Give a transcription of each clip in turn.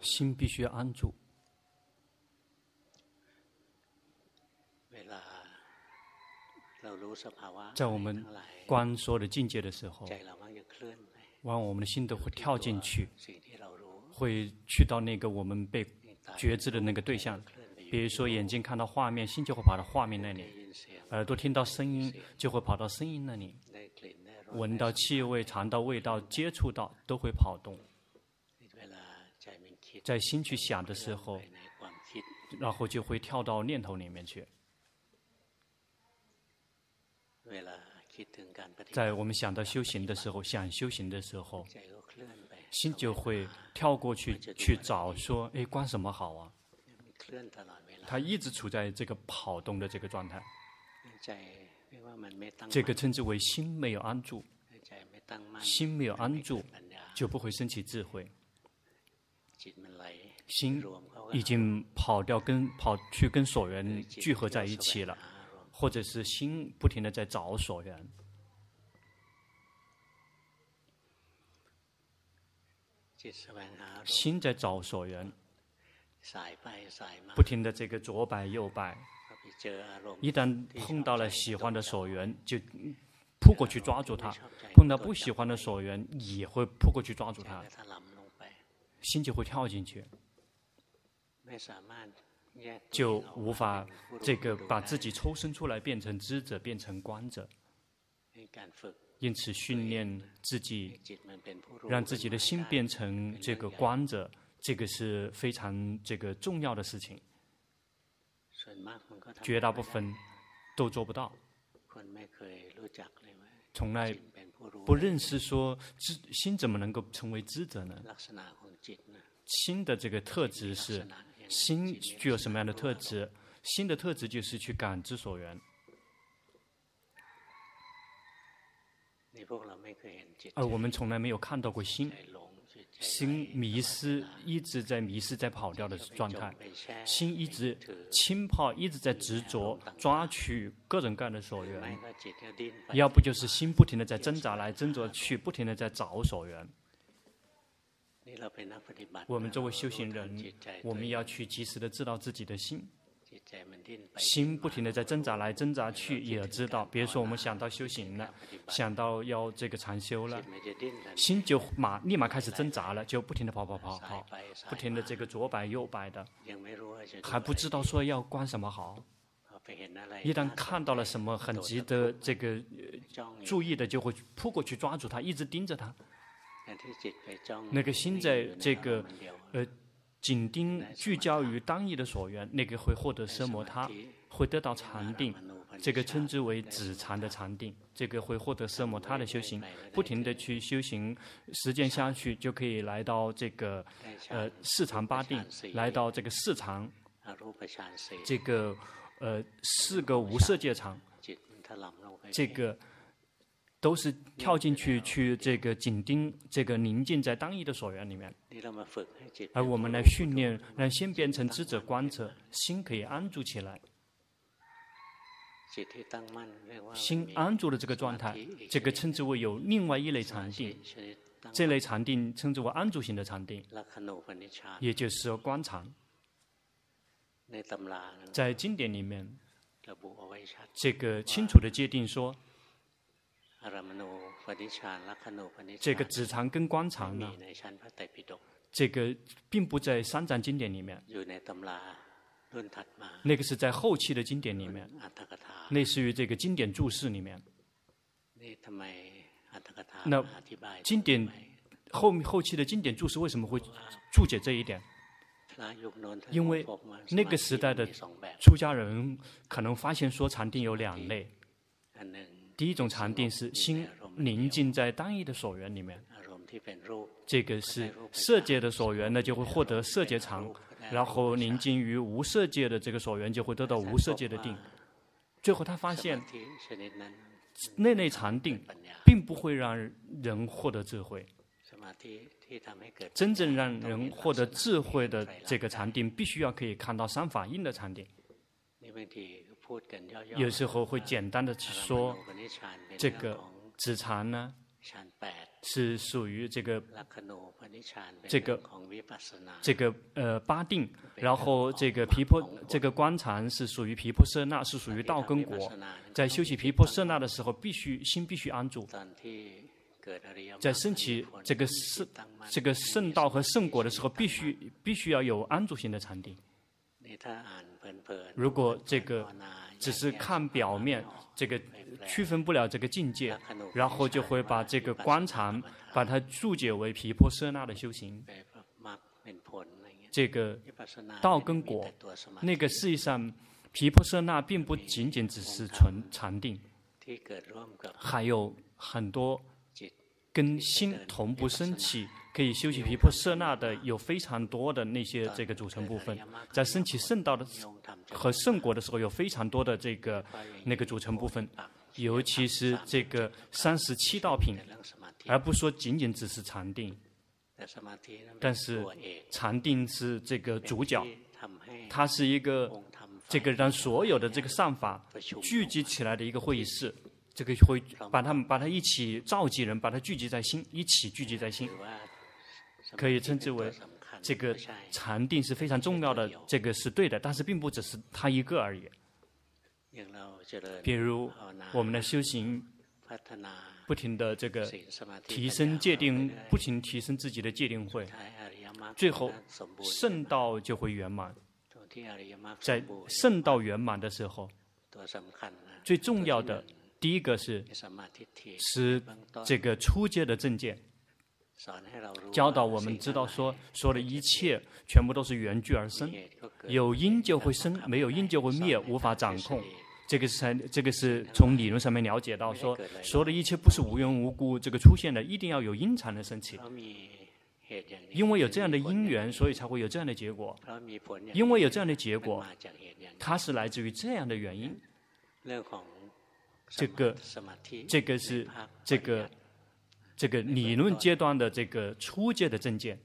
心必须安住。在我们观所有的境界的时候，往我们的心都会跳进去，会去到那个我们被觉知的那个对象。比如说眼睛看到画面，心就会跑到画面那里；耳朵听到声音，就会跑到声音那里；闻到气味、尝到味道、接触到，都会跑动。在心去想的时候，然后就会跳到念头里面去。在我们想到修行的时候，想修行的时候，心就会跳过去去找说，哎，观什么好啊？他一直处在这个跑动的这个状态，这个称之为心没有安住。心没有安住，就不会升起智慧。心已经跑掉，跑去跟所缘聚合在一起了，或者是心不停地在找所缘。心在找所缘，不停地这个左摆右摆，一旦碰到了喜欢的所缘，就扑过去抓住它；碰到不喜欢的所缘，也会扑过去抓住它，心就会跳进去，就无法这个把自己抽身出来，变成知者，变成观者。因此，训练自己，让自己的心变成这个观者。这个是非常这个重要的事情，绝大部分都做不到。从来不认识说心怎么能够成为知者呢？心的这个特质是，心具有什么样的特质？心的特质就是去感知所缘。而我们从来没有看到过心。心迷失，一直在迷失，在跑掉的状态。心一直浸泡，一直在执着，抓取各种各样的所缘。要不就是心不停地在挣扎来挣扎去，不停地在找所缘。我们作为修行人，我们要去及时的知道自己的心。心不停地在挣扎来挣扎去，也知道。比如说我们想到修行了，想到要这个禅修了，心就立马开始挣扎了，就不停地跑，不停地这个左摆右摆的，还不知道说要观什么好。一旦看到了什么很值得这个注意的，就会扑过去抓住它，一直盯着它。那个心在这个紧盯聚焦于单一的所缘，那个会获得奢摩他，会得到禅定，这个称之为止禅的禅定，这个会获得奢摩他的修行。不停地去修行，时间下去就可以来到这个四禅八定，来到这个四禅，这个四个无色界禅，这个都是跳进去这个紧盯，这个宁静在单一的所缘里面。而我们来训练，让心变成知者观者，心可以安住起来。心安住的这个状态，这个称之为有另外一类禅定，这类禅定称之为安住型的禅定，也就是观禅。在经典里面，这个清楚的界定说，这个止禅跟观禅呢，这个并不在三藏经典里面，那个是在后期的经典里面，类似于这个经典注释里面。那经典后期的经典注释为什么会注解这一点？因为那个时代的出家人可能发现说，禅定有两类。第一种禅定是心宁静在单一的所缘里面，这个是色界的所缘呢，就会获得色界禅，然后宁静于无色界的这个所缘，就会得到无色界的定。最后他发现，那类禅定并不会让人获得智慧。真正让人获得智慧的这个禅定，必须要可以看到三法印的禅定。有时候会简单的说，这个止禅呢，是属于这个八定，然后这个观察是属于毗婆舍那，是属于道根果。在修习毗婆舍那的时候，心必须安住。在升起这个圣道和圣果的时候，必须要有安住性的禅定。如果这个只是看表面，这个区分不了这个境界，然后就会把这个观察把它注解为毗婆舍那的修行。这个道跟果，那个事实上毗婆舍那并不仅仅只是纯禅定，还有很多跟心同步升起，可以修习毗婆舍那的有非常多的那些这个组成部分，在升起圣道的和圣果的时候有非常多的这个那个组成部分，尤其是这个37道品，而不说仅仅只是禅定，但是禅定是这个主角，它是一个这个让所有的这个善法聚集起来的一个会议室。这个会把它一起召集人，把它聚集在心，一起聚集在心，可以称之为这个禅定是非常重要的，这个是对的，但是并不只是它一个而已。比如我们的修行，不停的这个提升戒定，不停提升自己的戒定慧，最后圣道就会圆满。在圣道圆满的时候，最重要的。第一个是使这个初阶的正见，教导我们知道说，所有的一切全部都是缘聚而生，有因就会生，没有因就会灭，无法掌控。这个是从理论上面了解到说，所有的一切不是无缘无故这个出现的，一定要有因才能升起。因为有这样的因缘，所以才会有这样的结果。因为有这样的结果，它是来自于这样的原因。这个是这个理论阶段的这个初阶的正见，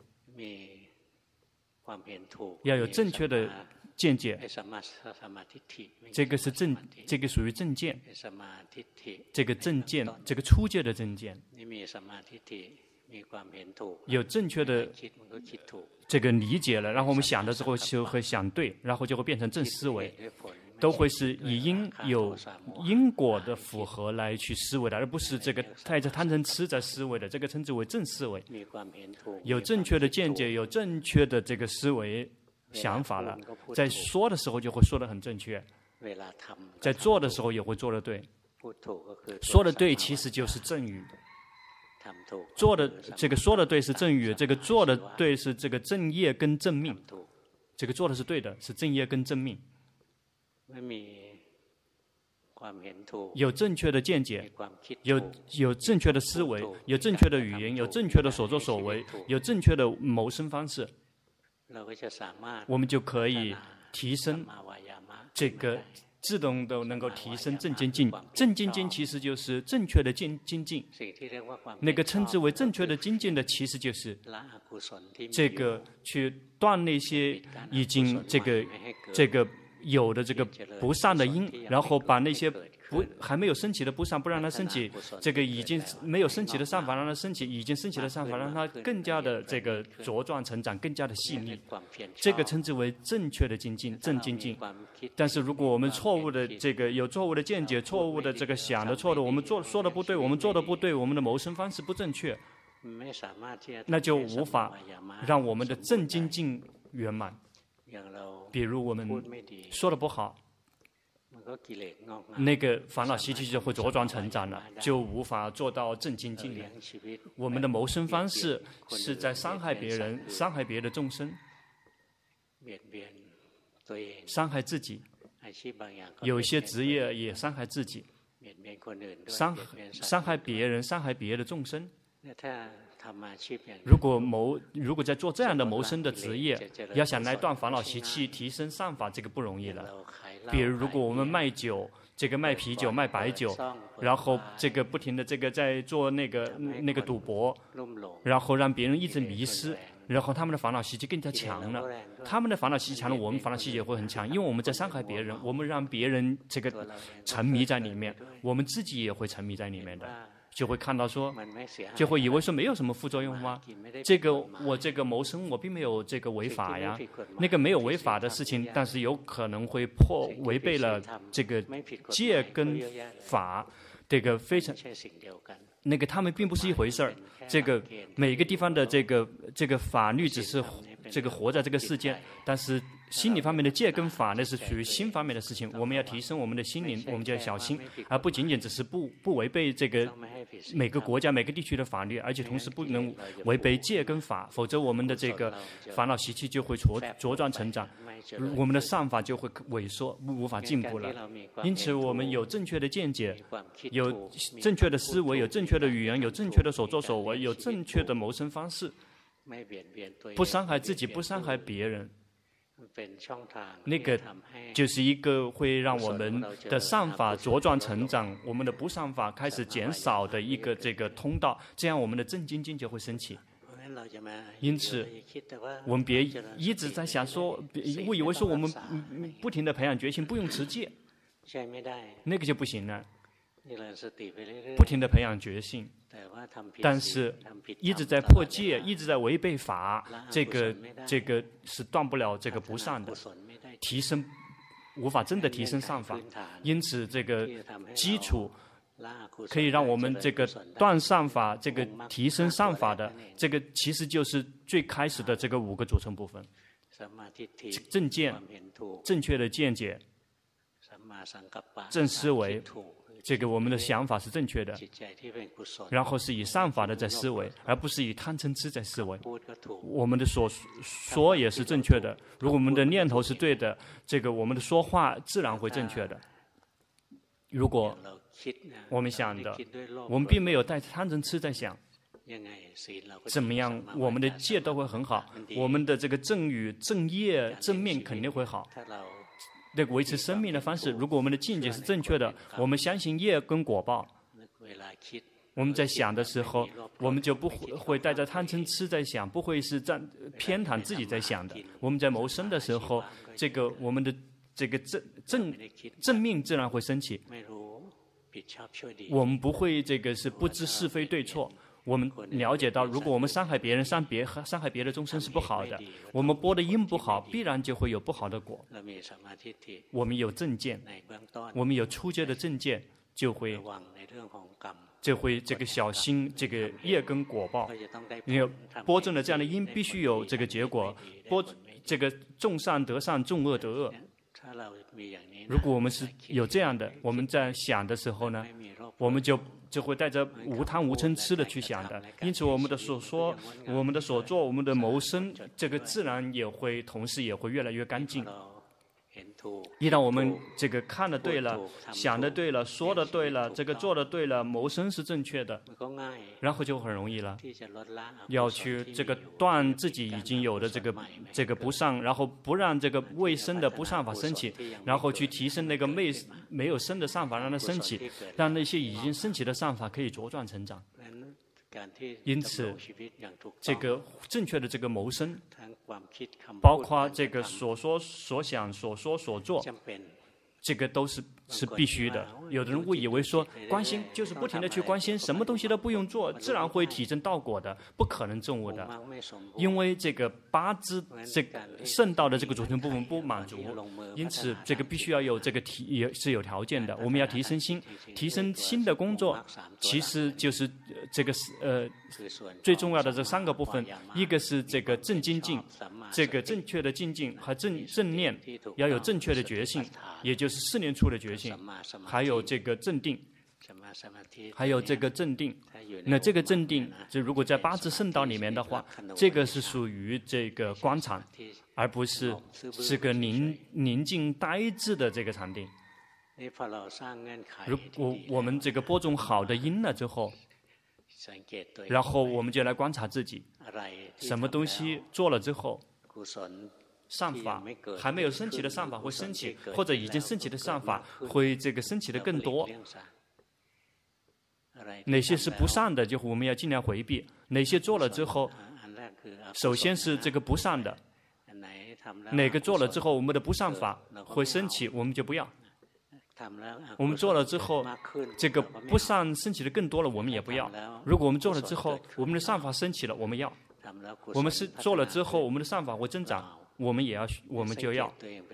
要有正确的见解。这个属于正见，这个初阶的正见，有正确的这个理解了，然后我们想的时候就会想对，然后就会变成正思维。都会是以因果的符合来去思维的，而不是这个带着贪嗔痴在思维的，这个称之为正思维。有正确的见解，有正确的这个思维想法了，在说的时候就会说得很正确，在做的时候也会做得对。说的对其实就是正语，做的这个说的对是正语，这个做的对是这个正业跟正命，这个做的是对的，是正业跟正命。有正确的见解，有正确的思维，有正确的语言，有正确的所作所为，有正确的谋生方式，我们就可以提升这个自动的能够提升正精进。正精进其实就是正确的精进，那个称之为正确的精进的，其实就是这个去断那些已经这个。有的这个不善的因，然后把那些还没有升起的不善不让它升起，这个已经没有升起的善法让它升起，已经升起的善法让它更加的这个茁壮成长，更加的细腻，这个称之为正确的精进，正精进。但是如果我们错误的这个有错误的见解，错误的这个想的错的，我们说的不对，我们做的不对，我们的谋生方式不正确，那就无法让我们的正精进圆满。比如我们说的不好，那个烦恼习气就会茁壮成长了，就无法做到正精进了。我们的谋生方式是在伤害别人，伤害别的众生，伤害自己，有些职业也伤害自己，伤害别人，伤害别的众生。如果在做这样的谋生的职业，要想来断烦恼习气，提升善法，这个不容易了。比如，如果我们卖酒，这个卖啤酒、卖白酒，然后这个不停的这个在做那个赌博，然后让别人一直迷失，然后他们的烦恼习气更加强了。他们的烦恼习气强了，我们烦恼习气也会很强，因为我们在伤害别人，我们让别人这个沉迷在里面，我们自己也会沉迷在里面的。就会看到说，就会以为说没有什么副作用吗？这个我这个谋生我并没有这个违法呀，那个没有违法的事情，但是有可能会违背了这个戒跟法，这个非常。 那个他们并不是一回事儿，这个每个地方的这个法律只是这个活在这个世界，但是心理方面的戒跟法呢是属于心方面的事情，我们要提升我们的心灵，我们就要小心，而不仅仅只是不违背这个每个国家每个地区的法律，而且同时不能违背戒跟法，否则我们的这个烦恼习气就会茁壮成长，我们的善法就会萎缩，无法进步了。因此，我们有正确的见解，有正确的思维，有正确。 正确的语言，有正确的所作所为，有正确的谋生方式，不伤害自己，不伤害别人，那个就是一个会让我们的善法茁壮成长，我们的不善法开始减少的一个这个通道，这样我们的正精进就会升起。 因此，我们别一直在想说，误以为说我们不停的培养决心，不用持戒，那个就不行了。 不停地培养决心，但是一直在破戒，一直在违背法，这个是断不了这个不善的，提升无法真的提升善法，因此这个基础可以让我们这个断善法，这个提升善法的，这个其实就是最开始的这个5个组成部分：正见、正确的见解、正思维。 这个我们的想法是正确的，然后是以善法的在思维，而不是以贪嗔痴在思维。我们的所说也是正确的，如果我们的念头是对的，这个我们的说话自然会正确的。如果我们想的，我们并没有带贪嗔痴在想，怎么样，我们的戒都会很好，我们的这个正语、正业、正面肯定会好。 那个维持生命的方式，如果我们的境界是正确的，我们相信业跟果报。我们在想的时候，我们就不会带着贪嗔痴在想，不会是站偏袒自己在想的。我们在谋生的时候，这个我们的这个正命自然会升起。我们不会这个是不知是非对错。 我们了解到，如果我们伤害别人、伤害别的众生是不好的。我们播的因不好，必然就会有不好的果。我们有正见，我们有初阶的正见，就会这个小心这个业跟果报。你播种了这样的因，必须有这个结果。播这个种善得善，种恶得恶。如果我们是有这样的，我们在想的时候呢，我们就会带着无贪无嗔痴的去想的，因此我们的所说、我们的所做、我们的谋生，这个自然也会，同时也会越来越干净。一旦我们这个看的对了、想的对了、说的对了、这个做的对了，谋生是正确的，然后就很容易了。要去这个断自己已经有的这个不善，然后不让这个未生的不善法升起，然后去提升那个没有生的善法，让它升起，让那些已经升起的善法可以茁壮成长。因此，这个正确的这个谋生，包括这个所说所想、所说所做，这个都是必须的。有的人误以为说关心就是不停的去关心，什么东西都不用做，自然会体证道果的，不可能证悟的。因为这个八支这个圣道的这个组成部分不满足，因此这个必须要有这个也是有条件的。我们要提升心，提升心的工作，其实就是这个最重要的这3个部分，一个是这个正精进，这个正确的精进和正念，要有正确的决心，也就是4年初的决心。 还有这个镇定，那这个镇定，就如果在八支圣道里面的话，这个是属于这个观场，而不是是个宁静呆滞的这个场地。如果我们这个播种好的因了之后，然后我们就来观察自己，什么东西做了之后。 善法还没有升起的善法会升起，或者已经升起的善法会这个升起的更多。哪些是不善的，就我们要尽量回避；哪些做了之后，首先是这个不善的，哪个做了之后我们的不善法会升起，我们就不要。我们做了之后，这个不善升起的更多了，我们也不要。如果我们做了之后，我们的善法升起了，我们要。我们是做了之后，我们的善法会增长，我们也要，我们就要，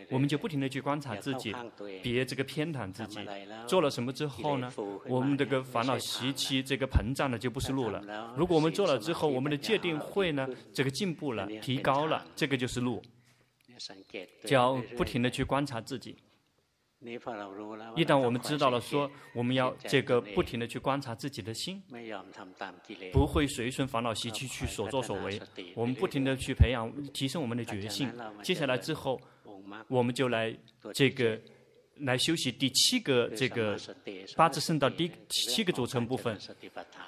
我们就不停地去观察自己，别这个偏袒自己。做了什么之后呢？我们这个烦恼习气这个膨胀了就不是路了。如果我们做了之后，我们的戒定慧呢，这个进步了，提高了，这个就是路。就要不停地去观察自己。一旦我们知道了说，我们要这个不停地去观察自己的心，不会随顺烦恼习气去所作所为，我们不停地去培养提升我们的觉性。接下来之后，我们就来这个来修习第七个这个八支圣道第七个组成部分，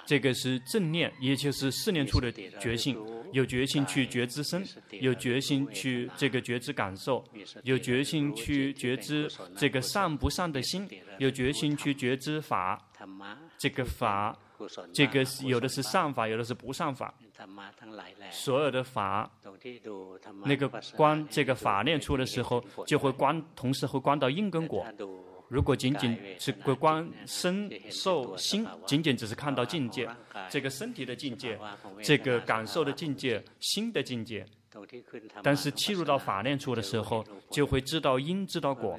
这个是正念，也就是四念处的觉性。有决心去觉知身，有决心去这个觉知感受，有决心去觉知这个善不善的心，有决心去觉知法，这个法，这个有的是善法，有的是不善法。所有的法，那个观这个法念出的时候，就会观，同时会观到因跟果。如果仅仅是观身受心，仅仅只是看到境界，这个身体的境界，这个感受的境界，心的境界，但是切入到法念处的时候，就会知道因，知道果。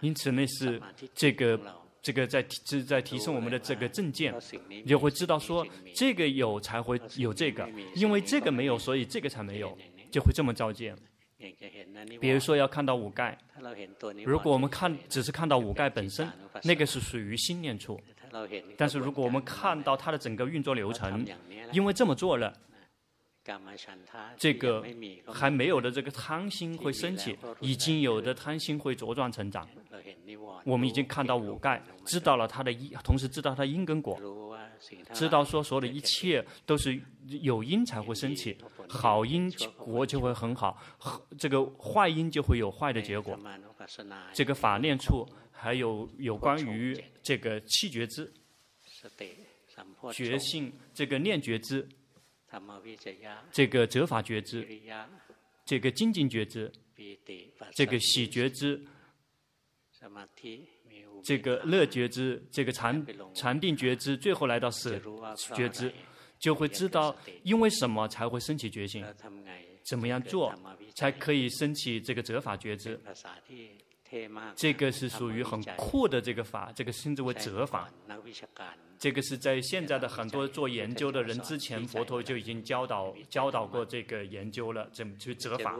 因此那是这个在提升我们的这个正见，也会知道说这个有才会有这个，因为这个没有，所以这个才没有，就会这么照见。比如说要看到五盖，如果我们只是看到五盖本身，那个是属于心念处。但是如果我们看到它的整个运作流程，因为这么做了，这个还没有的这个贪心会升起，已经有的贪心会茁壮成长。我们已经看到五盖，知道了它的因，同时知道它因跟果，知道说所有的一切都是有因才会升起，好因果就会很好，这个坏因就会有坏的结果。这个法念处还有关于这个七觉知、觉性、这个念觉知、这个责法觉知、这个精进觉知、这个喜觉知、这个乐觉知、这个禅定觉知，最后来到舍觉知，就会知道因为什么才会升起觉性，怎么样做才可以升起这个责法觉知。这个是属于很酷的这个法，这个称之为责法。这个是在现在的很多做研究的人之前，佛陀就已经教导过这个研究了，怎么去责法，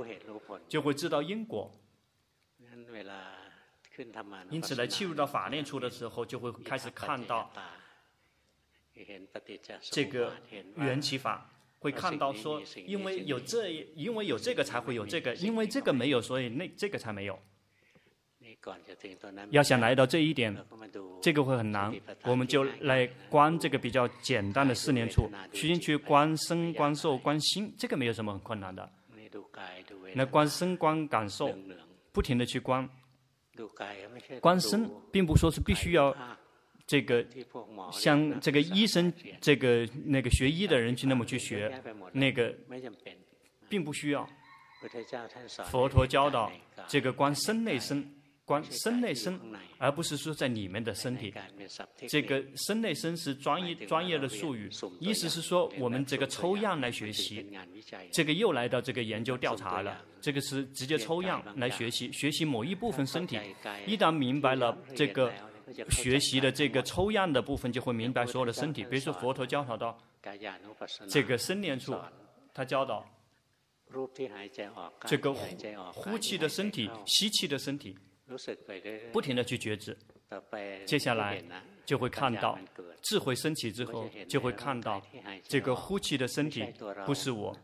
就会知道因果。因此来切入到法念处的时候，就会开始看到这个缘起法，会看到说因为有这个才会有这个，因为这个没有，所以那这个才没有。要想来到这一点，这个会很难。我们就来观这个比较简单的四念处，去观身、观受、观心，这个没有什么很困难的。来观身、观感受，不停地去观。观身并不说是必须要这个像这个医生这个那个学医的人去那么去学，那个并不需要。佛陀教导这个观身内身，观身内身，而不是说在里面的身体。这个身内身是专业的术语，意思是说我们这个抽样来学习，这个又来到这个研究调查了。这个是直接抽样来学习，学习某一部分身体。一旦明白了这个学习的这个抽样的部分，就会明白所有的身体。比如说佛陀教导到这个身念处，他教导这个呼气的身体、吸气的身体，不停地去觉知。接下来就会看到智慧升起之后，就会看到这个呼气的身体不是我，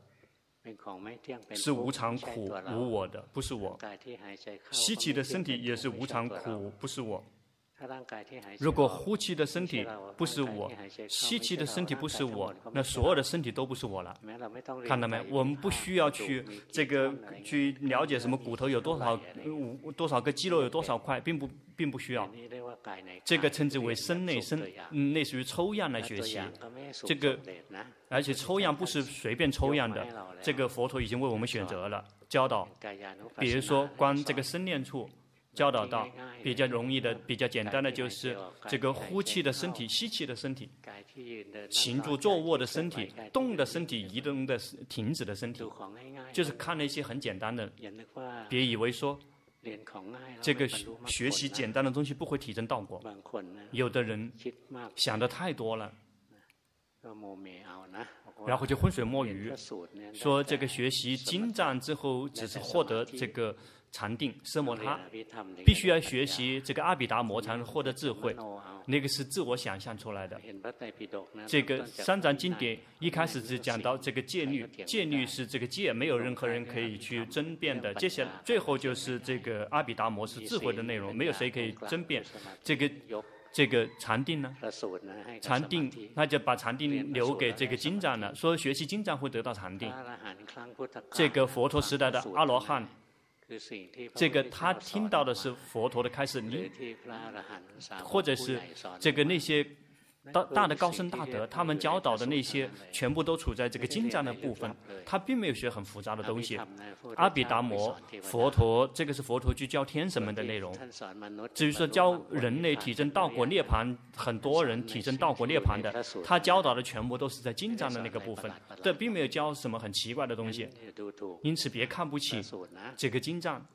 是无常苦无我的，不是我。吸气的身体也是无常苦，不是我。如果呼气的身体不是我，吸气的身体不是我，那所有的身体都不是我了。看到没？我们不需要去了解什么骨头有多少个，肌肉有多少块，并不需要。这个称之为身内身，类似于抽样来学习。这个而且抽样不是随便抽样的，这个佛陀已经为我们选择了，教导。比如说观这个身念处，教导到比较容易的、比较简单的就是这个呼气的身体、吸气的身体、行住坐卧的身体、动的身体、移动的、停止的身体，就是看了一些很简单的。别以为说这个学习简单的东西不会提升道果，有的人想的太多了，然后就浑水摸鱼，说这个学习经藏之后只是获得这个禅定奢摩他，必须要学习这个阿毗达摩才能获得智慧，那个是自我想象出来的。这个三藏经典一开始是讲到这个戒律，戒律是这个戒，没有任何人可以去争辩的，这些最后就是这个阿毗达摩是智慧的内容，没有谁可以争辩。这个禅定呢，禅定他就把禅定留给这个经藏了，说学习经藏会得到禅定。这个佛陀时代的阿罗汉，这个他听到的是佛陀的开示，你或者是这个那些大的高僧大德，他们教导的那些全部都处在这个经藏的部分，他并没有学很复杂的东西。阿毗达摩、佛陀，这个是佛陀去教天神们的内容。至于说教人类体证道果涅槃，很多人体证道果涅槃的，他教导的全部都是在经藏的那个部分，这并没有教什么很奇怪的东西。因此别看不起这个经藏，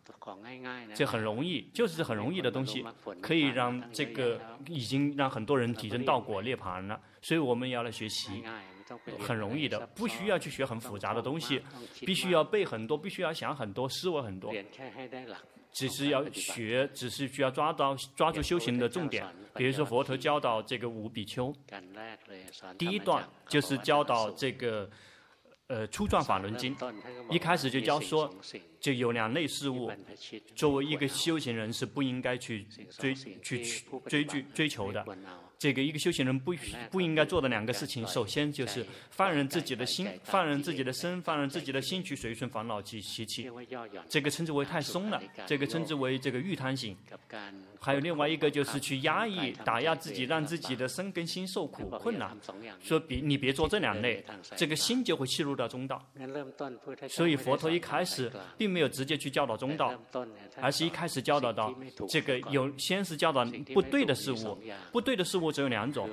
这很容易，就是很容易的东西，可以让这个已经让很多人体证道果涅槃了，所以我们要来学习很容易的，不需要去学很复杂的东西，必须要背很多，必须要想很多，思维很多，只是要学，只是需要抓住修行的重点。比如说佛陀教导这个五比丘，第一段就是教导这个初转法轮经，一开始就教说就有两类事物，作为一个修行人是不应该去追求的。这个一个修行人不应该做的两个事情，首先就是放任自己的心、放任自己的身、放任自己的心去随顺烦恼习气，这个称之为太松了，这个称之为这个欲贪行。还有另外一个就是去压抑、打压自己，让自己的身跟心受苦困难。说你别做这两类，这个心就会陷入到中道。所以佛陀一开始并没有直接去教导中道，而是一开始教导到这个先是教导不对的事物，不对的事物只有两种，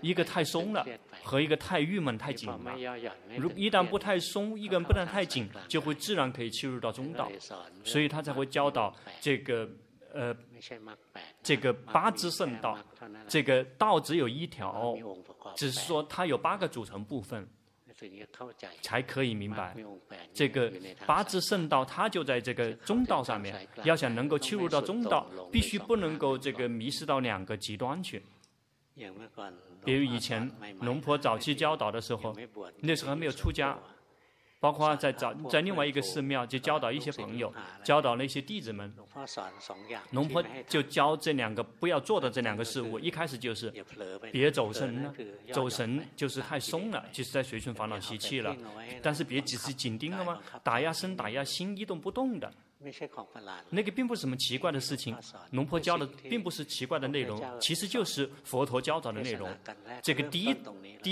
一个太松了和一个太郁闷太紧了。一旦不太松，一个人不能太紧，就会自然可以切入到中道，所以他才会教导这个八支圣道，这个道只有一条，只是说它有8个组成部分，才可以明白这个八支圣道，它就在这个中道上面。要想能够切入到中道，必须不能够这个迷失到两个极端去。比如以前龙婆早期教导的时候，那时候还没有出家，包括在另外一个寺庙就教导一些朋友，教导那些弟子们，龙婆就教这两个不要做的这两个事物。一开始就是别走神了，走神就是太松了，就是在随顺烦恼习气了，但是别只是紧盯了吗？打压身、打压心，一动不动的，那个并不是什么奇怪的事情。龙婆教的并不是奇怪的内容，其实就是佛陀教导的内容。这个第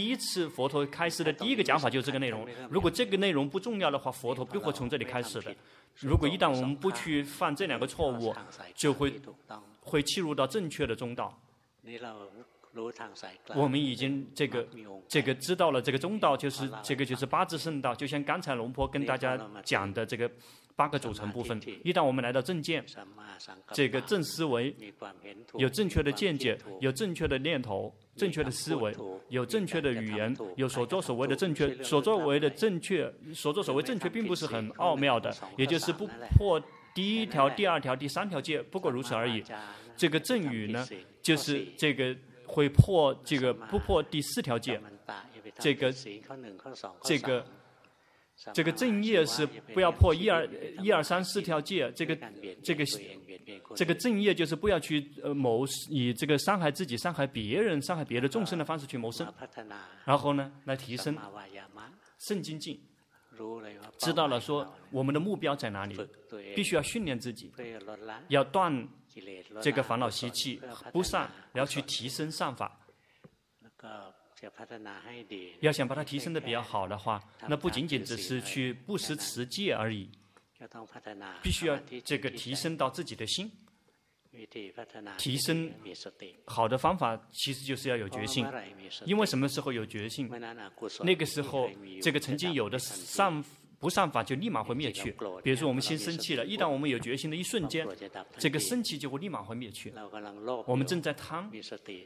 一次佛陀开示的第一个讲法就是这个内容。如果这个内容不重要的话，佛陀不会从这里开始的。如果一旦我们不去犯这两个错误，就会进入到正确的中道。我们已经这个知道了这个中道，就是这个就是八支圣道，就像刚才龙婆跟大家讲的这个8个组成部分。一旦我们来到正见，这个正思维，有正确的见解，有正确的念头，正确的思维，有正确的语言，有所作所为的正确，所作所为正确并不是很奥妙的，也就是不破第一条、第二条、第三条戒，不过如此而已。这个正语呢，就是这个会破这个不破第4条戒，这个正业是不要破1、2、3、4条戒，这个正业就是不要去谋以这个伤害自己、伤害别人、伤害别的众生的方式去谋生，然后呢来提升圣精进。知道了说我们的目标在哪里，必须要训练自己，要断这个烦恼习气不善，要去提升善法。要想把它提升的比较好的话，那不仅仅只是去不失持戒而已，必须要这个提升到自己的心，提升好的方法其实就是要有决心，因为什么时候有决心，那个时候这个曾经有的不善法就立马会灭去。比如说我们心生气了，一旦我们有决心的一瞬间，这个生气就会立马会灭去。我们正在贪，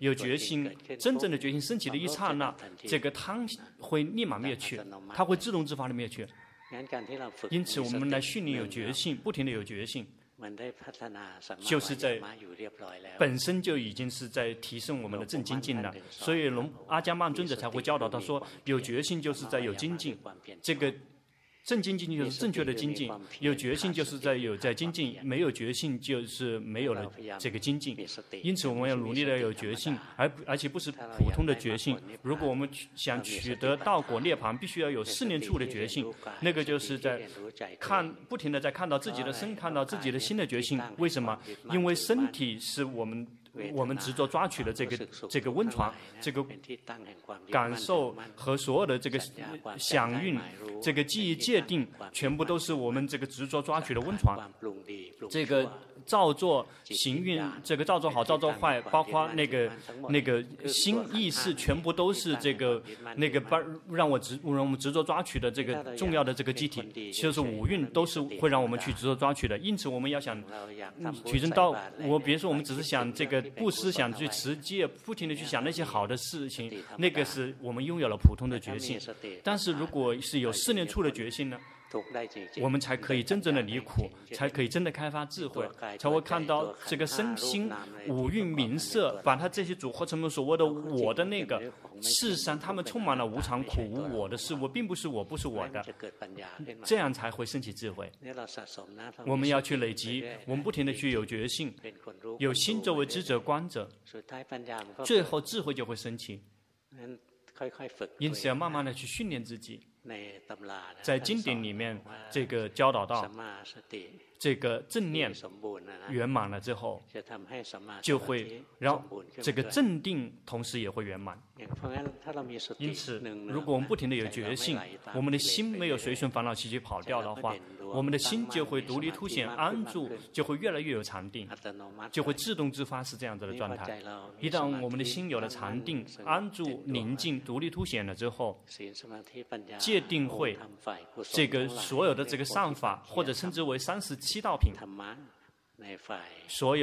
有决心，真正的决心升起的一刹那，这个贪会立马灭去，它会自动自发的灭去。因此我们来训练有决心，不停的有决心，就是在本身就已经是在提升我们的正精进了。所以阿姜曼尊者才会教导他说，有决心就是在有精进，这个正精进就是正确的精进，有决心就是在有在精进，没有决心就是没有了这个精进。因此我们要努力的有决心，而且不是普通的决心。如果我们想取得道果涅槃，必须要有四念处的决心，那个就是在不停的在看到自己的身，看到自己的心的决心。为什么？因为身体是我们执着抓取的这个温床，这个感受和所有的这个响应，这个记忆界定，全部都是我们这个执着抓取的温床。这个造作行运，这个造作好，造作坏，包括那个心意识，全部都是这个让我们执着抓取的这个重要的这个机体，就是五蕴都是会让我们去执着抓取的。因此我们要想取证到，我别说我们只是想这个不思想去持戒，不停的去想那些好的事情，那个是我们拥有了普通的决心。但是如果是有四念处的决心呢，我们才可以真正的离苦，才可以真的开发智慧，才会看到这个身心五蕴名色，把它这些组合成为所谓的我的那个。事实上他们充满了无常、苦、无我的事物，并不是我，不是我的，这样才会升起智慧。我们要去累积，我们不停的去有决心，有心作为知者、观者，最后智慧就会升起。因此要慢慢的去训练自己。在经典里面这个教导到，这个正念圆满了之后，就会让这个正定同时也会圆满。因此如果我们不停的有决心，我们的心没有随顺烦恼习气跑掉的话，我们的心就会独立凸显安住，就会越来越有禅定，就会自动自发，是这样子的状态。一旦我们的心有了禅定、安住、宁静、独立凸显了之后，戒定慧这个所有的这个善法，或者称之为37道品，所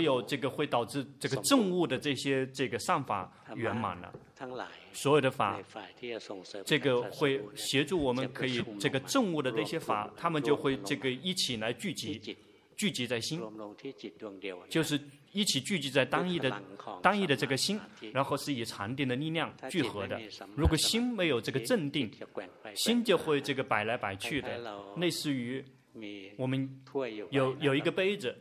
有这个会导致这个正悟的这些这个善法圆满了，所有的法，这个会协助我们可以这个正悟的这些法，他们就会这个一起来聚集在心，就是一起聚集在单一的这个心，然后是以禅定的力量聚合的。如果心没有这个正定，心就会这个摆来摆去的，类似于我们有一个杯子，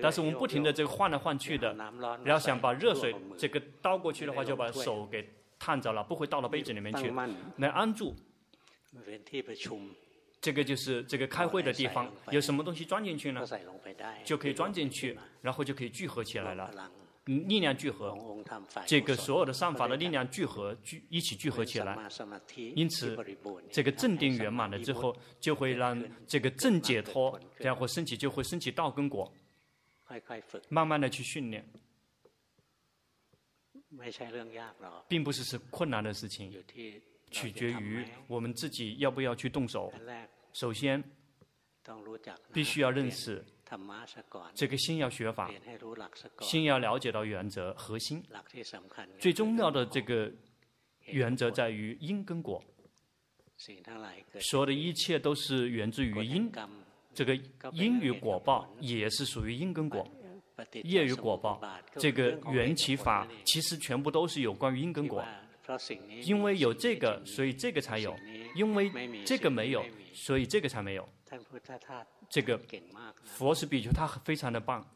但是我们不停的这个换来换去的，然后想把热水这个倒过去的话，就把手给烫着了，不会倒到杯子里面去。来安住，这个就是这个开会的地方，有什么东西装进去呢，就可以装进去，然后就可以聚合起来了，力量聚合，这个所有的善法的力量聚合，一起聚合起来。因此这个正定圆满了之后，就会让这个正解脱，然后升起，就会升起道根果。慢慢的去训练，并不是困难的事情，取决于我们自己要不要去动手。首先必须要认识这个心，要学法，心要了解到原则核心，最重要的这个原则在于因跟果，所有的一切都是源自于因，这个因与果报也是属于因跟果，业与果报，这个缘起法其实全部都是有关于因跟果。因为有这个，所以这个才有，因为这个没有，所以这个才没有。这个佛是比丘，他非常的棒，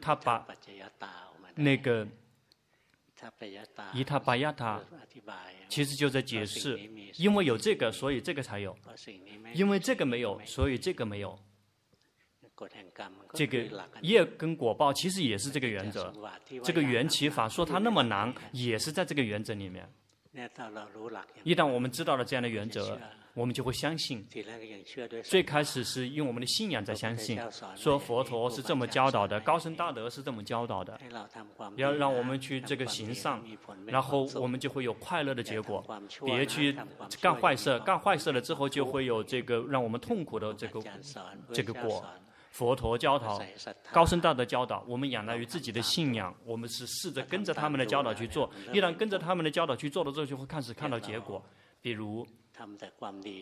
他把那个伊塔巴亚塔其实就在解释，因为有这个，所以这个才有，因为这个没有，所以这个没有。这个业跟果报其实也是这个原则，这个缘起法说它那么难，也是在这个原则里面。一旦我们知道了这样的原则，我们就会相信。最开始是用我们的信仰在相信，说佛陀是这么教导的，高僧大德是这么教导的，要让我们去这个行善，然后我们就会有快乐的结果，别去干坏事，干坏事了之后就会有这个让我们痛苦的这个果。佛陀教导，高僧大德教导，我们仰赖于自己的信仰，我们是试着跟着他们的教导去做。一旦跟着他们的教导去做了之后，就会开始看到结果。比如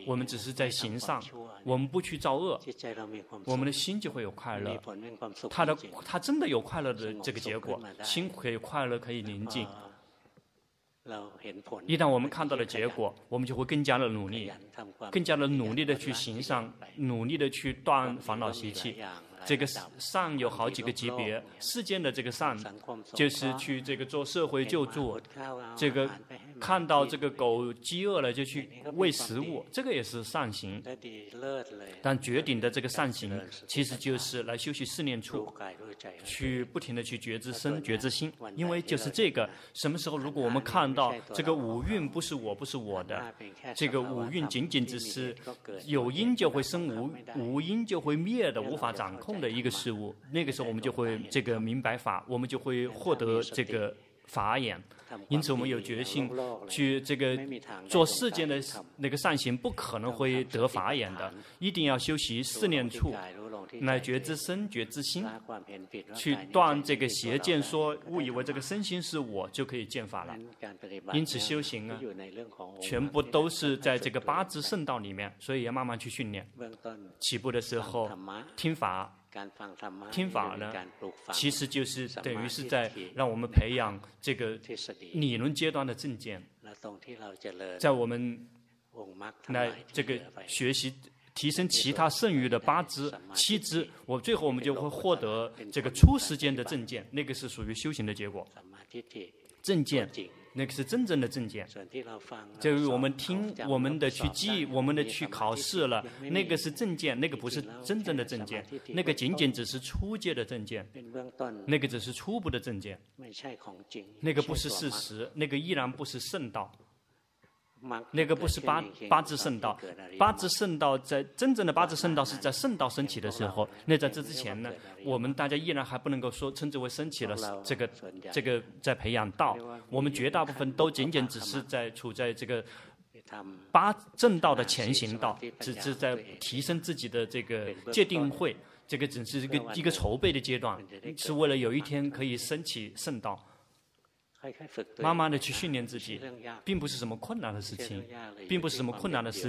我们只是在行善，我们不去造恶，我们的心就会有快乐，他真的有快乐的这个结果，心可以快乐，可以宁静。一旦我们看到了结果，我们就会更加的努力，更加的努力的去行善，努力的去断烦恼习气。这个善有好几个级别，世间的这个善就是去这个做社会救助，这个看到这个狗饥饿了就去喂食物，这个也是善行。但绝顶的这个善行其实就是来修习四念处，去不停的去觉知身觉知心。因为就是这个什么时候如果我们看到这个五蕴不是我的，这个五蕴仅只是有因就会生无因就会灭的无法掌控的一个事物，那个时候我们就会这个明白法，我们就会获得这个法眼。因此我们有决心去这个做世间的那个善行，不可能会得法眼的，一定要修习四念处，来觉知身觉知心，去断这个邪见，说误以为这个身心是我就可以见法了。因此修行啊，全部都是在这个八支圣道里面，所以要慢慢去训练。起步的时候听法呢，其实就是等于是在让我们培养这个理论阶段的正见，在我们来这个学习提升其他剩余的8支、7支，最后我们就会获得这个初时间的正见，那个是属于修行的结果。正见那个是真正的正见，就是我们听我们的去记我们的去考试了，那个是正见，那个不是真正的正见，那个仅仅只是初阶的正见，那个只是初步的正见，那个不是事实，那个依然不是圣道，那个不是八支圣道。八支圣道在真正的八支圣道是在圣道升起的时候，那在这之前呢，我们大家依然还不能够说称之为升起了这个在培养道，我们绝大部分都仅仅只是在处在这个八正道的前行道，只是在提升自己的这个戒定慧，这个只是一个筹备的阶段，是为了有一天可以升起圣道。慢慢的去训练自己，并不是什么困难的事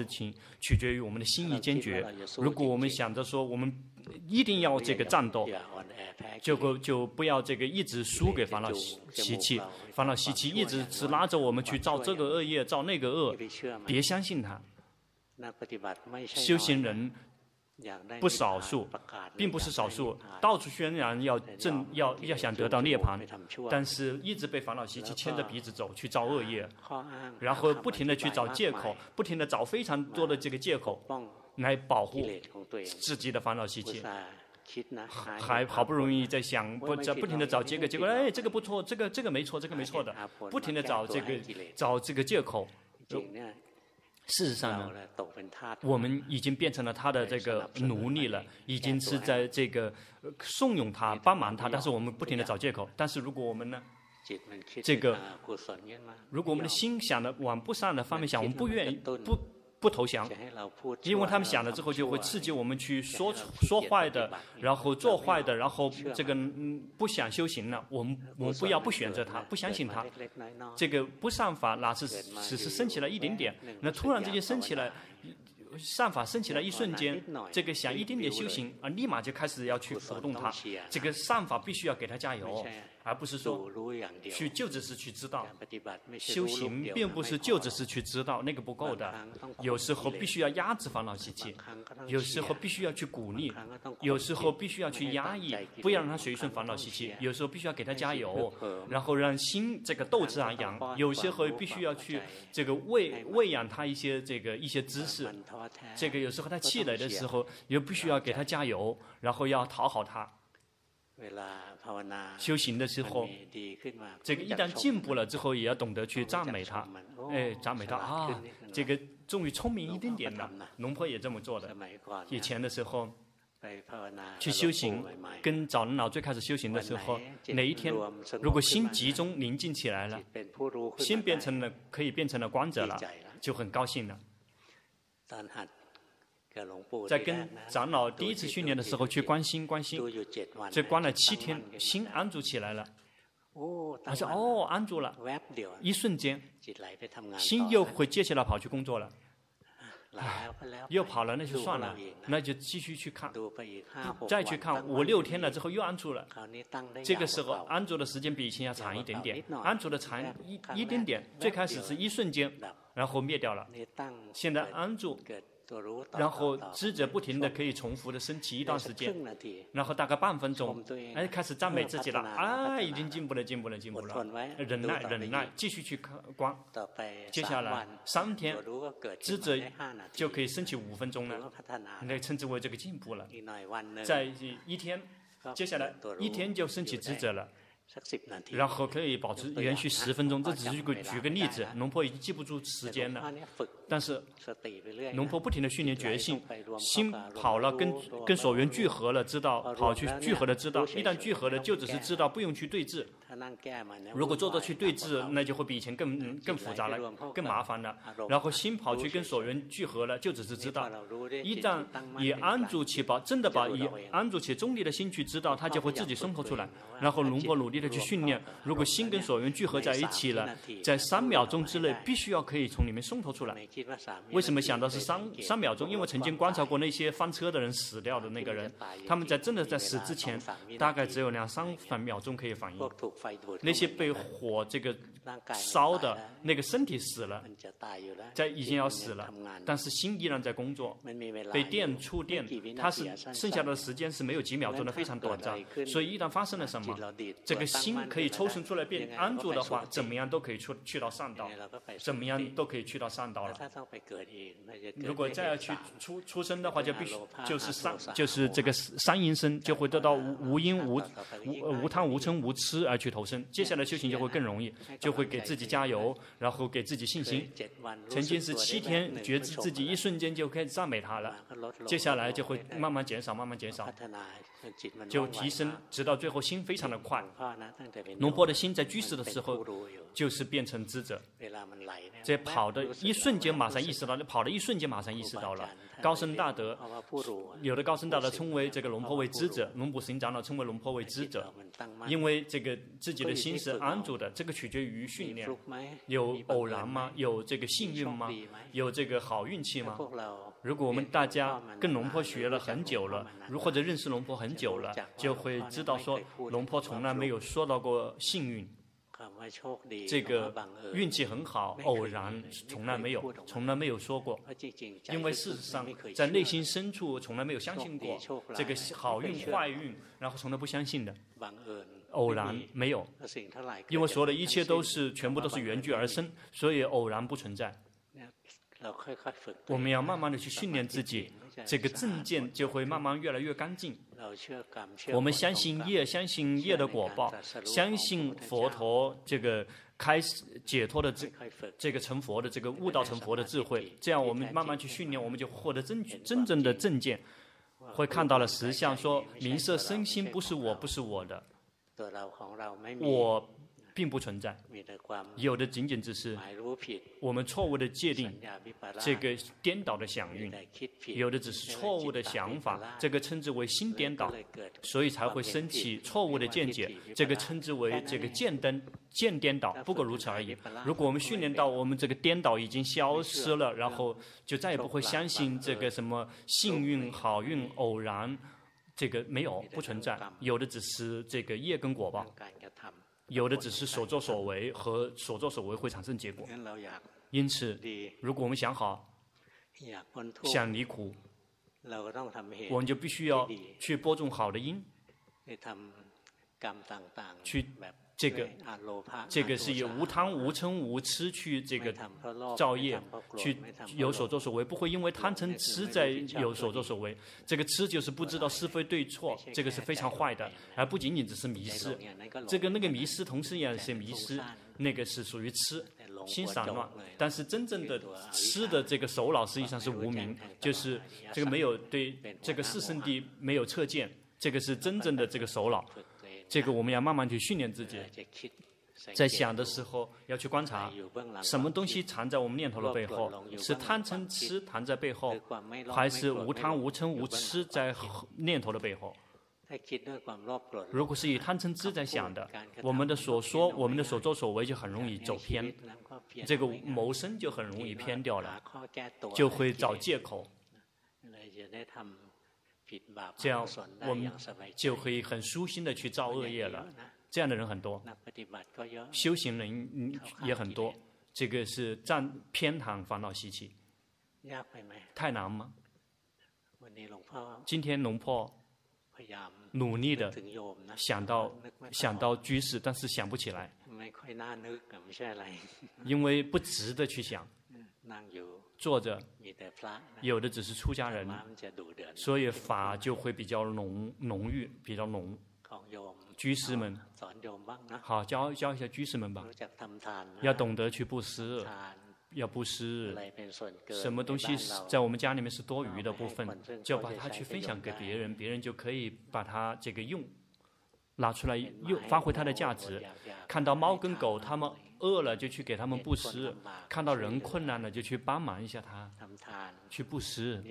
情，取决于我们的心意坚决。如果我们想着说我们一定要这个战斗，就不要这个一直输给烦恼习气，烦恼习气一直是拉着我们去造这个恶业，造那个恶，别相信它。修行人不少数，并不是少数，到处宣扬要想得到涅槃，但是一直被烦恼习气牵着鼻子走，去造恶业，然后不停的去找借口，不停的找非常多的这个借口来保护自己的烦恼习气，还好不容易在想不停的找借口，结果哎这个不错，这个没错，这个没错的，不停的找这个借口。事实上呢，我们已经变成了他的这个奴隶了，已经是在这个怂恿他、帮忙他，但是我们不停地找借口。但是如果我们呢，这个如果我们的心想的往不善的方面想，我们不愿意不投降，因为他们想了之后就会刺激我们去说坏的，然后做坏的，然后这个不想修行了，我们不选择他，不相信他。这个不善法哪是只是升起来一点点，那突然之间升起来善法升起来一瞬间，这个想一点点修行啊，立马就开始要去鼓动他。这个善法必须要给他加油，而不是说去就只是去知道。修行并不是就只是去知道，那个不够的。有时候必须要压制烦恼习气，有时候必须要去鼓励，有时候必须要去压抑，不要让他随顺烦恼习气。有时候必须要给他加油，然后让心这个斗志昂扬。有些时候必须要去这个喂养他一些知识。这个有时候他气馁的时候，也必须要给他加油，然后要讨好他。修行的时候，这个一旦进步了之后，也要懂得去赞美他，赞美他啊，这个终于聪明一点点了。龙婆也这么做的。以前的时候，去修行，跟早人老最开始修行的时候，哪一天如果心集中宁静起来了，心变成了可以变成了观者了，就很高兴了。在跟长老第一次训练的时候去关心关心，这关了7天，心安住起来了。他说：“哦，安住了。”一瞬间，心又会接下来跑去工作了，又跑了，那就算了，那就继续去看，再去看5、6天了之后又安住了。这个时候安住的时间比以前要长一点点，安住的长一点点，最开始是一瞬间，然后灭掉了。现在安住。然后知者不停的可以重复的升起一段时间，然后大概半分钟，开始赞美自己了，已经进步了，忍耐，继续去观。接下来3天，知者就可以升起5分钟了，那称之为这个进步了。在1天，接下来1天就升起知者了。然后可以保持延续10分钟，这只是举个例子。龙婆已经记不住时间了，但是龙婆不停的训练觉性，心跑了跟所缘聚合了，知道跑去聚合了，知道一旦聚合了就只是知道，不用去对峙。如果做到去对峙，那就会比以前更复杂了，更麻烦了。然后心跑去跟所缘聚合了，就只是知道。一旦以安住起以安住起中立的心去知道，它就会自己松口出来。然后龙婆努力的去训练，如果心跟所缘聚合在一起了，在3秒钟之内必须要可以从里面松脱出来。为什么想到是三秒钟？因为曾经观察过那些翻车的人，死掉的那个人，他们真的在死之前，大概只有2、3秒钟可以反应。那些被火这个烧的那个身体死了，已经要死了，但是心依然在工作，被电触电，它是剩下的时间是没有几秒钟的，非常短暂。所以一旦发生了什么，这个心可以抽身出来变安住的话，怎么样都可以去到上道，怎么样都可以去到上道了。如果再要去出生的话，就必须就是这个三阴身，就会得到无贪无嗔无痴而去投身。接下来修行就会更容易，就会给自己加油，然后给自己信心。曾经是7天觉知自己，一瞬间就开始赞美他了，接下来就会慢慢减少，就提升，直到最后心非常的快。龙婆的心在居士的时候就是变成知者，在跑的一瞬间马上意识到，了。高僧大德，有的高僧大德称为这个龙婆为知者，龙普行长老称为龙婆为知者，因为这个自己的心是安住的。这个取决于训练，有偶然吗？有这个幸运吗？有这个好运气吗？如果我们大家跟龙婆学了很久了，或者认识龙婆很久了，就会知道说龙婆从来没有说到过幸运，这个运气很好，偶然从来没有说过，因为事实上在内心深处从来没有相信过这个好运坏运，然后从来不相信的。偶然没有，因为所有的一切都是全部都是缘聚而生，所以偶然不存在。我们要慢慢的去训练自己，这个正见就会慢慢越来越干净。我们相信业，相信业的果报，相信佛陀这个开始解脱的这个成佛的这个悟道成佛的智慧。这样我们慢慢去训练，我们就获得真正的正见，会看到了实相，说名色身心不是我的，我并不存在，有的仅仅只是我们错误的界定，这个颠倒的响应，有的只是错误的想法，这个称之为心颠倒，所以才会升起错误的见解，这个称之为这个见颠倒，不过如此而已。如果我们训练到我们这个颠倒已经消失了，然后就再也不会相信这个什么幸运、好运、偶然，这个没有，不存在，有的只是这个业跟果报。有的只是所作所为，和所作所为会产生结果。因此，如果我们想好，想离苦，我们就必须要去播种好的因。去这个是以无贪无嗔无痴去这个造业，去有所作所为，不会因为贪嗔痴在有所作所为。这个痴就是不知道是非对错，这个是非常坏的，而不仅仅只是迷失。这个那个迷失，同时也是迷失，那个是属于痴。 心散乱，但是真正的吃的这个首脑实际上是无明，就是这个没有对这个四圣谛没有彻见，这个是真正的这个首脑。这个我们要慢慢去训练自己，在想的时候要去观察，什么东西藏在我们念头的背后，是贪嗔痴藏在背后，还是无贪无嗔无痴在念头的背后？ 如果是以贪嗔痴在想的，我们的所说、我们的所作所为就很容易走偏，这个谋生就很容易偏掉了，就会找借口，这样我们就可以很舒心的去造恶业了。这样的人很多，修行人也很多，这个是占偏袒烦恼习气，太难吗？今天龙婆 努力的想到居士，但是想不起来，因为不值得去想。坐着，有的只是出家人，所以法就会比较浓郁，比较浓。居士们，好教一下居士们吧，要懂得去布施。 要布施，什么东西在我们家里面是多余的部分，就把它去分享给别人，别人就可以把它这个拿出来用，发挥它的价值。看到猫跟狗，它们饿了就去给它们布施；看到人困难了就去帮忙一下它，去布施。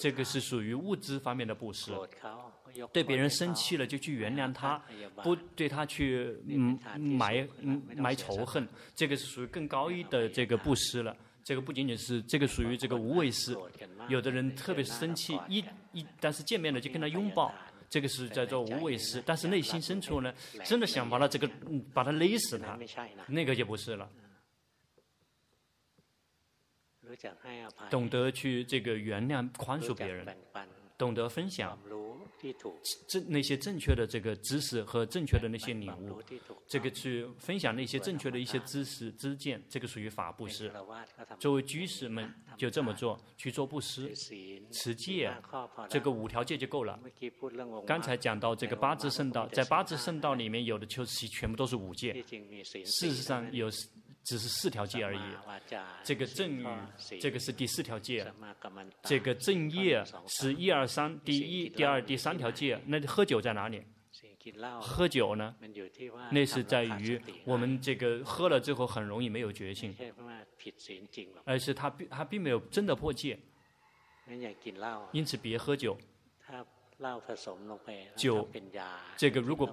这个是属于物质方面的布施。对别人生气了就去原谅他，不对他去埋仇恨，这个是属于更高一的这个布施了。 这个不仅仅是这个属于这个无畏施，有的人特别生气，但是见面了就跟他拥抱，这个是叫做无畏施。但是内心深处呢，真的想把他勒死他，那个就不是了。懂得去这个原谅、宽恕别人，懂得分享那些正确的这个知识和正确的那些礼物，这个去分享那些正确的一些知识知见，这个属于法布施。作为居士们就这么做，去做布施、持戒，这个5条戒就够了。刚才讲到这个八支圣道，在八支圣道里面有的就是全部都是5戒，事实上有只是4条戒而已。这个正语，这个是第4条戒，这个正业是1、2、3，第1、第2、第3条戒。那喝酒在哪里？喝酒呢？那是在于我们这个喝了之后很容易没有觉性，而是他并没有真的破戒。因此别喝酒。 酒，这个如果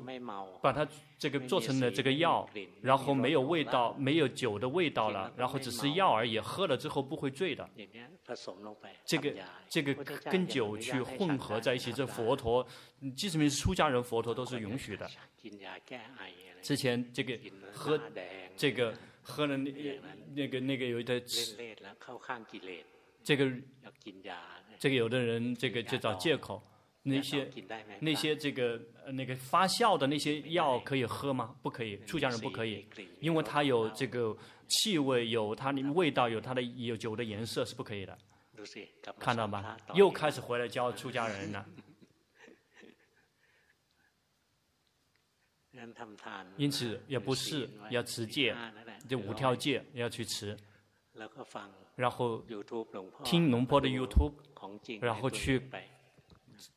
把它这个做成了这个药，然后没有味道，没有酒的味道了，然后只是药而已，喝了之后不会醉的。这个跟酒去混合在一起，这佛陀，即使是出家人，佛陀都是允许的。之前这个喝这个喝了那个有的。 这个有的人这个就找借口，那些这个那个发酵的那些药可以喝吗？不可以，出家人不可以，因为它有这个气味，有它的味道，有酒的颜色是不可以的。看到吗？又开始回来教出家人了。因此也不是要持戒，这5条戒要去持。 然后听龙婆的 YouTube， 然后去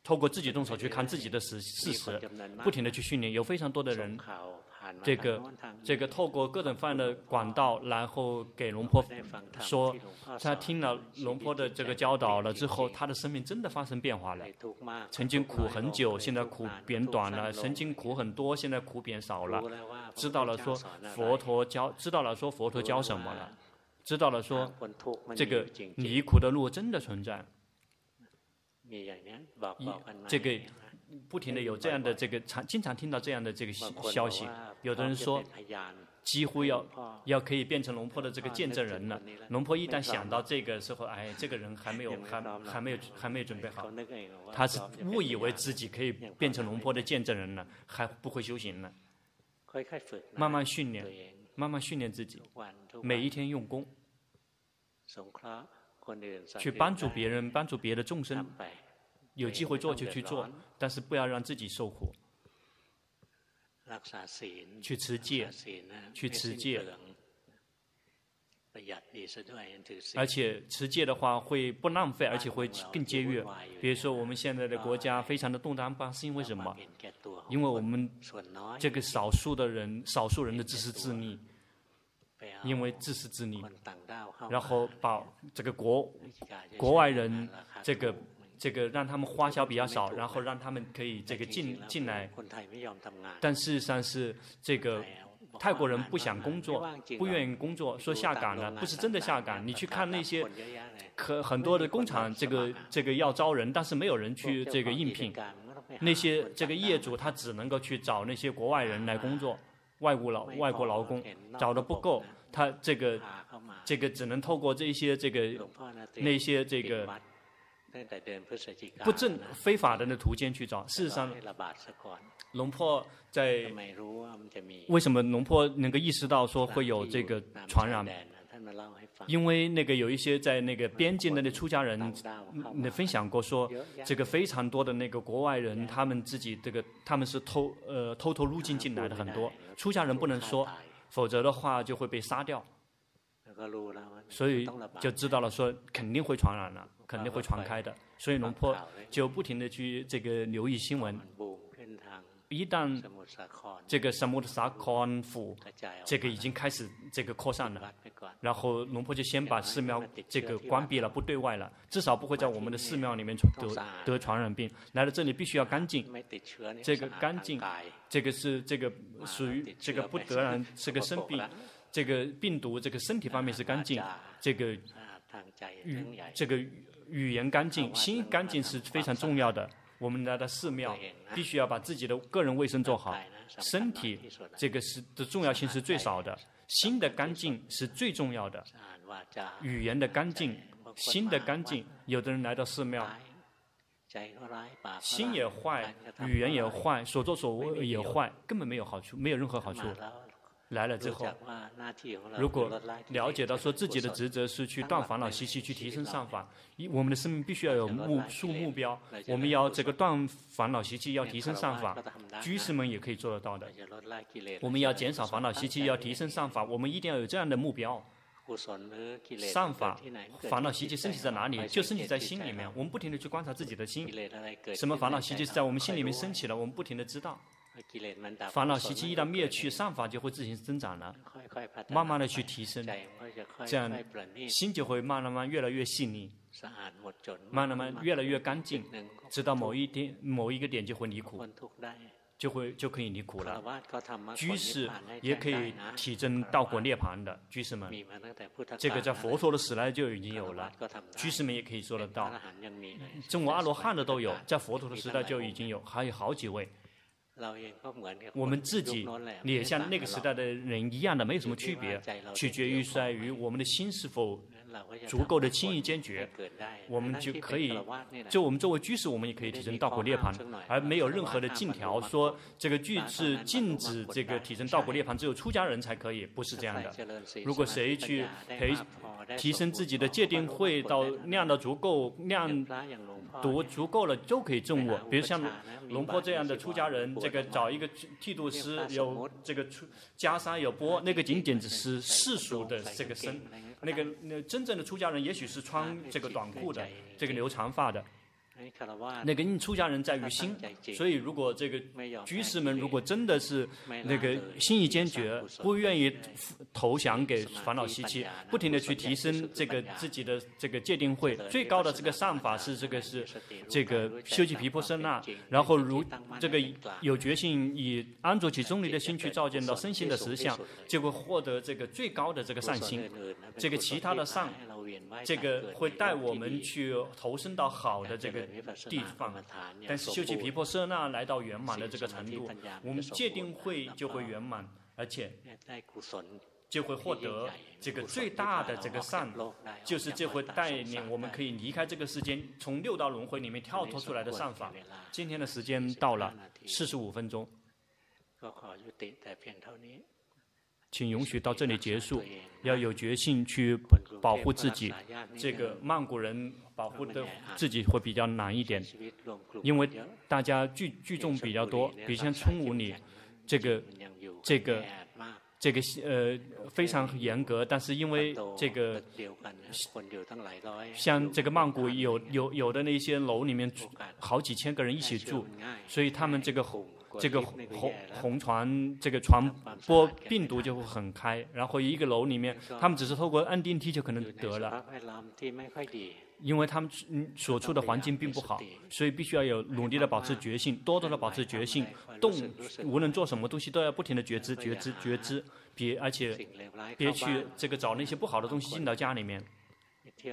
透过自己动手去看自己的事实，不停的去训练。有非常多的人，这个透过各种各样的管道，然后给龙婆说，他听了龙婆的这个教导了之后，他的生命真的发生变化了。曾经苦很久，现在苦变短了；曾经苦很多，现在苦变少了。知道了说佛陀教什么了。 知道了说，这个离苦的路真的存在。这个不停的有这样的这个经常听到这样的这个消息，有的人说几乎要可以变成龙坡的这个见证人了。龙坡一旦想到这个时候，哎，这个人还没有准备好，他是误以为自己可以变成龙坡的见证人了，还不会修行呢。慢慢训练，慢慢训练自己，每一天用功，去帮助别人，帮助别的众生。有机会做就去做，但是不要让自己受苦。去持戒，去持戒，而且持戒的话会不浪费，而且会更节约。比如说我们现在的国家非常的动荡吧，是因为什么？因为我们这个少数人的自私自利，因为自私自利，然后把这个国外人这个让他们花销比较少，然后让他们可以这个进来，但事实上是这个泰国人不想工作，不愿意工作，说下岗了，不是真的下岗。你去看那些很多的工厂，这个要招人，但是没有人去这个应聘，那些这个业主他只能够去找那些国外人来工作，外国劳工找的不够，他这个只能透过这些那些不正非法的途径去找。事实上龙坡在为什么龙坡能够意识到说会有这个传染，因为那个有一些在那个边境的那出家人分享过说，这个非常多的那个国外人，他们自己这个他们是偷偷入境进来的，很多出家人不能说，否则的话就会被杀掉，所以就知道了说肯定会传染了，肯定会传开的。所以龙坡就不停的去这个留意新闻，一旦这个萨姆特萨康府这个已经开始这个扩散了，然后龙坡就先把寺庙这个关闭了，不对外了，至少不会在我们的寺庙里面得传染病。来到这里必须要干净，这个干净这个是这个属于这个不得然这个生病，这个病毒这个身体方面是干净，这个语言干净，心干净是非常重要的。我们来到寺庙，必须要把自己的个人卫生做好，身体这个是的重要性是最少的，心的干净是最重要的，语言的干净，心的干净。有的人来到寺庙，心也坏，语言也坏，所作所为也坏，根本没有好处，没有任何好处。来了之后，如果了解到说自己的职责是去断烦恼习气，去提升上法，我们的生命必须要有目标，我们要这个断烦恼习气，要提升上法，居士们也可以做得到的。我们要减少烦恼习气，要提升上法，我们一定要有这样的目标。上法烦恼习气升起在哪里？就升起在心里面。我们不停地去观察自己的心，什么烦恼习气是在我们心里面升起了，我们不停地知道。烦恼习气一旦灭去，上法就会自行增长了，慢慢的去提升，这样心就会慢慢越来越细腻，慢慢越来越干净，直到某一个点就会离苦，就可以离苦了。居士也可以体证道果涅槃的，居士们这个在佛陀的时代就已经有了，居士们也可以做得到，中国阿罗汉的都有，在佛陀的时代就已经有，还有好几位。我们自己也像那个时代的人一样的，没有什么区别，取决于在于我们的心是否足够的轻易坚决，我们就可以，就我们作为居士，我们也可以提升道果涅槃，而没有任何的禁条说这个句是禁止这个提升道果涅槃，只有出家人才可以，不是这样的。如果谁去提升自己的戒定慧到量的足够，量读足够了就可以证悟。比如像龙坡这样的出家人，这个找一个剃度师，有这个袈裟有钵，那个仅仅只是世俗的这个身，那真正的出家人也许是穿这个短裤的，这个留长发的，那个出家人在于心。所以如果这个居士们如果真的是那个心意坚决，不愿意投降给烦恼习气，不停的去提升这个自己的这个戒定慧，最高的这个上法是这个修习毗婆舍那，然后如这个有决心以安住其中立的心去照见到身心的实相，结果获得这个最高的这个善心，这个其他的善这个会带我们去投身到好的这个的地方。但是修习毗婆舍那来到圆满的这个程度，我们戒定慧就会圆满，而且就会获得这个最大的这个善，就是这会带领我们可以离开这个世间，从六道轮回里面跳脱出来的善法。今天的时间到了45分钟，请允许到这里结束。要有决心去保护自己，这个曼谷人保护的自己会比较难一点，因为大家聚众比较多，比如像春武里非常严格，但是因为这个像这个曼谷有的那些楼里面好几千个人一起住，所以他们这个红船这个传播病毒就会很开，然后一个楼里面他们只是透过按电梯就可能得了，因为他们所处的环境并不好，所以必须要有努力的保持决心，多多的保持决心，无论做什么东西都要不停的觉知，而且别去这个找那些不好的东西进到家里面。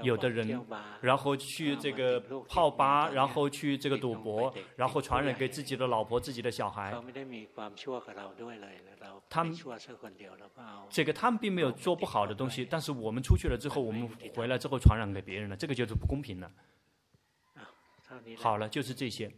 有的人然后去这个泡吧，然后去这个赌博，然后传染给自己的老婆自己的小孩，他们并没有做不好的东西，但是我们出去了之后，我们回来之后传染给别人了，这个就是不公平了。好了，就是这些。